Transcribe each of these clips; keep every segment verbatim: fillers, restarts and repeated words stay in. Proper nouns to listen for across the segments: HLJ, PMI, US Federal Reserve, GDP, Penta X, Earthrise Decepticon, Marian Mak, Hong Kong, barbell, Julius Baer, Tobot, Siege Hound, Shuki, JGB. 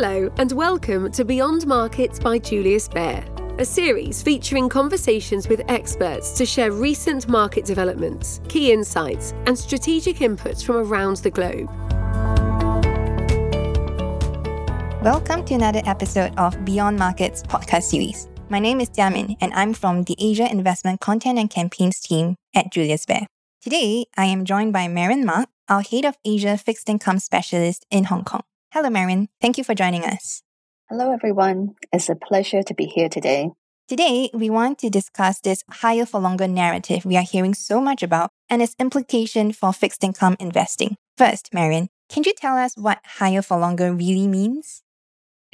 Hello and welcome to Beyond Markets by Julius Baer, a series featuring conversations with experts to share recent market developments, key insights and strategic inputs from around the globe. Welcome to another episode of Beyond Markets podcast series. My name is Jiamin and I'm from the Asia Investment Content and Campaigns team at Julius Baer. Today, I am joined by Marian Mak, our Head of Asia Fixed Income Specialist in Hong Kong. Hello, Marian. Thank you for joining us. Hello, everyone. It's a pleasure to be here today. Today, we want to discuss this higher for longer narrative we are hearing so much about and its implication for fixed income investing. First, Marian, can you tell us what higher for longer really means?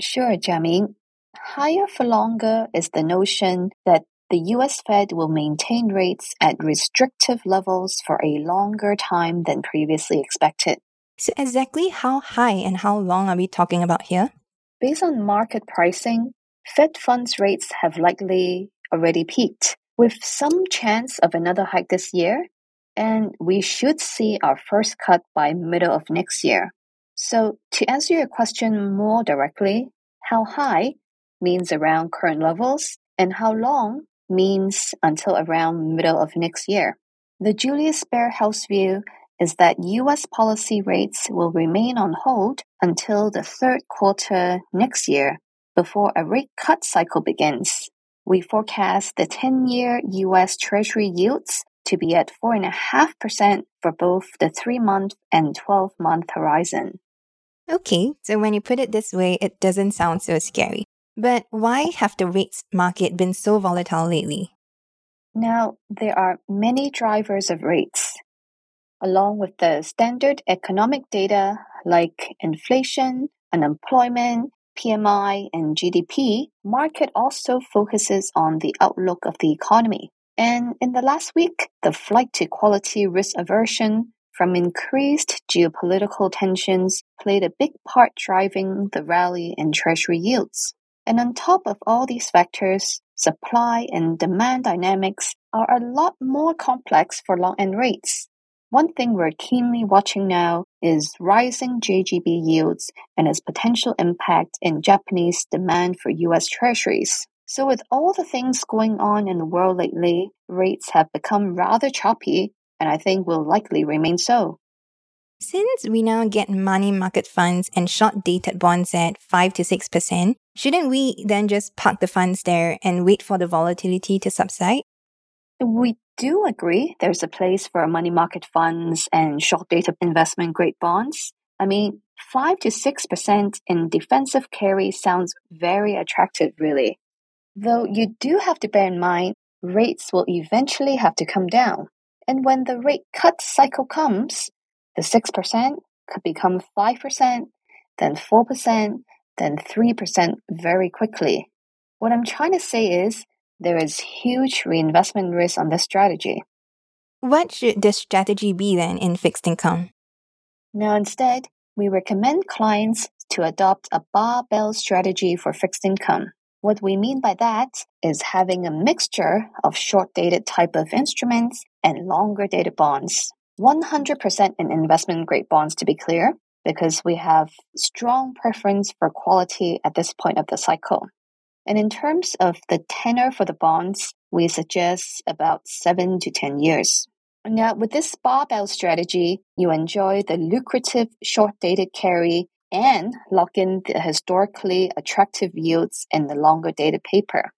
Sure, Jiamin. Higher for longer is the notion that the U S Fed will maintain rates at restrictive levels for a longer time than previously expected. So exactly how high and how long are we talking about here? Based on market pricing, Fed funds rates have likely already peaked, with some chance of another hike this year, and we should see our first cut by middle of next year. So to answer your question more directly, how high means around current levels, and how long means until around middle of next year. The Julius Baer house view is that U S policy rates will remain on hold until the third quarter next year before a rate cut cycle begins. We forecast the ten-year U S Treasury yields to be at four point five percent for both the three-month and twelve-month horizon. Okay, so when you put it this way, it doesn't sound so scary. But why have the rates market been so volatile lately? Now, there are many drivers of rates. Along with the standard economic data like inflation, unemployment, P M I, and G D P, market also focuses on the outlook of the economy. And in the last week, the flight to quality risk aversion from increased geopolitical tensions played a big part driving the rally in treasury yields. And on top of all these factors, supply and demand dynamics are a lot more complex for long-end rates. One thing we're keenly watching now is rising J G B yields and its potential impact in Japanese demand for U S treasuries. So with all the things going on in the world lately, rates have become rather choppy, and I think will likely remain so. Since we now get money market funds and short-dated bonds at five to six percent, shouldn't we then just park the funds there and wait for the volatility to subside? We do agree there's a place for money market funds and short-dated investment-grade bonds. I mean, five to six percent in defensive carry sounds very attractive, really. Though you do have to bear in mind, rates will eventually have to come down. And when the rate cut cycle comes, the six percent could become five percent, then four percent, then three percent very quickly. What I'm trying to say is, there is huge reinvestment risk on this strategy. What should this strategy be then in fixed income? Now instead, we recommend clients to adopt a barbell strategy for fixed income. What we mean by that is having a mixture of short-dated type of instruments and longer-dated bonds. one hundred percent in investment-grade bonds to be clear, because we have strong preference for quality at this point of the cycle. And in terms of the tenor for the bonds, we suggest about seven to ten years. Now, with this barbell strategy, you enjoy the lucrative short-dated carry and lock in the historically attractive yields in the longer-dated paper.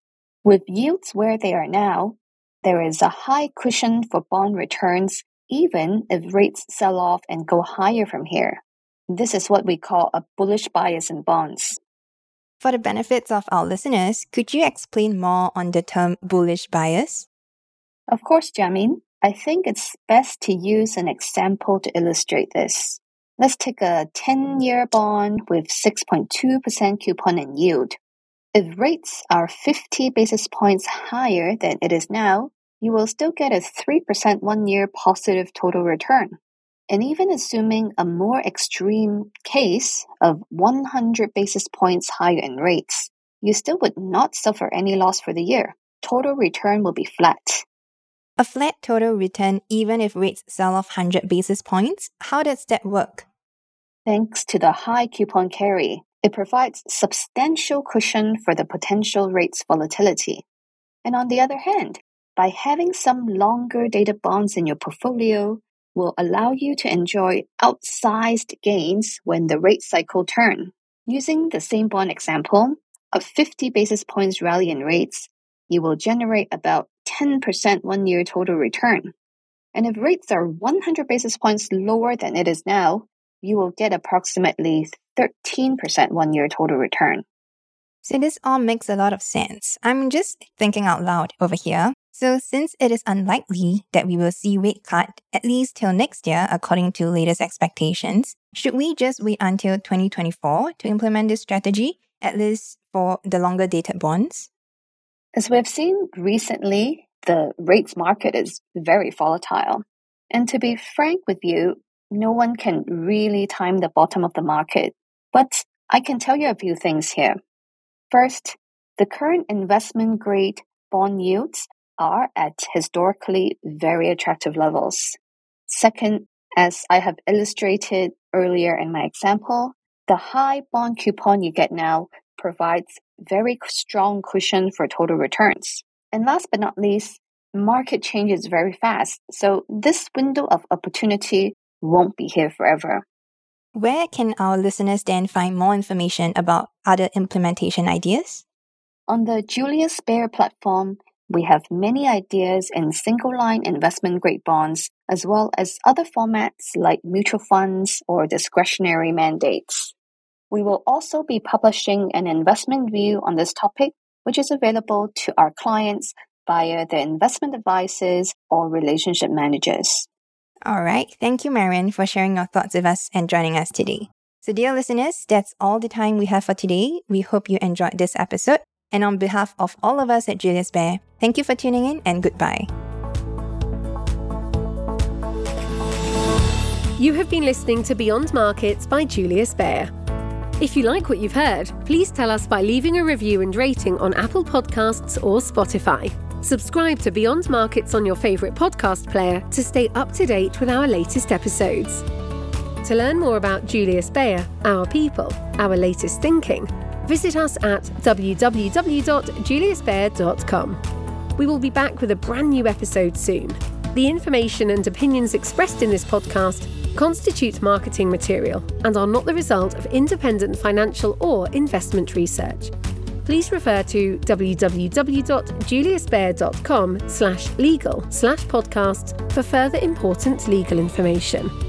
With yields where they are now, there is a high cushion for bond returns, even if rates sell off and go higher from here. This is what we call a bullish bias in bonds. For the benefits of our listeners, could you explain more on the term bullish bias? Of course, Jiamin. I think it's best to use an example to illustrate this. Let's take a ten-year bond with six point two percent coupon and yield. If rates are fifty basis points higher than it is now, you will still get a three percent one-year positive total return. And even assuming a more extreme case of one hundred basis points higher in rates, you still would not suffer any loss for the year. Total return will be flat. A flat total return even if rates sell off one hundred basis points? How does that work? Thanks to the high coupon carry, It provides substantial cushion for the potential rates volatility. And on the other hand, by having some longer dated bonds in your portfolio will allow you to enjoy outsized gains when the rate cycle turns. Using the same bond example, a fifty basis points rally in rates, you will generate about ten percent one-year total return. And if rates are one hundred basis points lower than it is now, you will get approximately thirteen percent one-year total return. So this all makes a lot of sense. I'm just thinking out loud over here. So since it is unlikely that we will see rate cut, at least till next year, according to latest expectations, should we just wait until twenty twenty-four to implement this strategy, at least for the longer dated bonds? As we've seen recently, the rates market is very volatile. And to be frank with you, no one can really time the bottom of the market. But I can tell you a few things here. First, the current investment grade bond yields are at historically very attractive levels. Second, as I have illustrated earlier in my example, the high bond coupon you get now provides very strong cushion for total returns. And last but not least, market changes very fast, so this window of opportunity won't be here forever. Where can our listeners then find more information about other implementation ideas? On the Julius Baer platform, we have many ideas in single-line investment-grade bonds, as well as other formats like mutual funds or discretionary mandates. We will also be publishing an investment view on this topic, which is available to our clients via their investment advisors or relationship managers. All right. Thank you, Marian, for sharing your thoughts with us and joining us today. So, dear listeners, that's all the time we have for today. We hope you enjoyed this episode. And on behalf of all of us at Julius Baer, thank you for tuning in and goodbye. You have been listening to Beyond Markets by Julius Baer. If you like what you've heard, please tell us by leaving a review and rating on Apple Podcasts or Spotify. Subscribe to Beyond Markets on your favourite podcast player to stay up to date with our latest episodes. To learn more about Julius Baer, our people, our latest thinking, visit us at w w w dot julius baer dot com. We will be back with a brand new episode soon. The information and opinions expressed in this podcast constitute marketing material and are not the result of independent financial or investment research. Please refer to w w w dot julius baer dot com slash legal slash podcasts for further important legal information.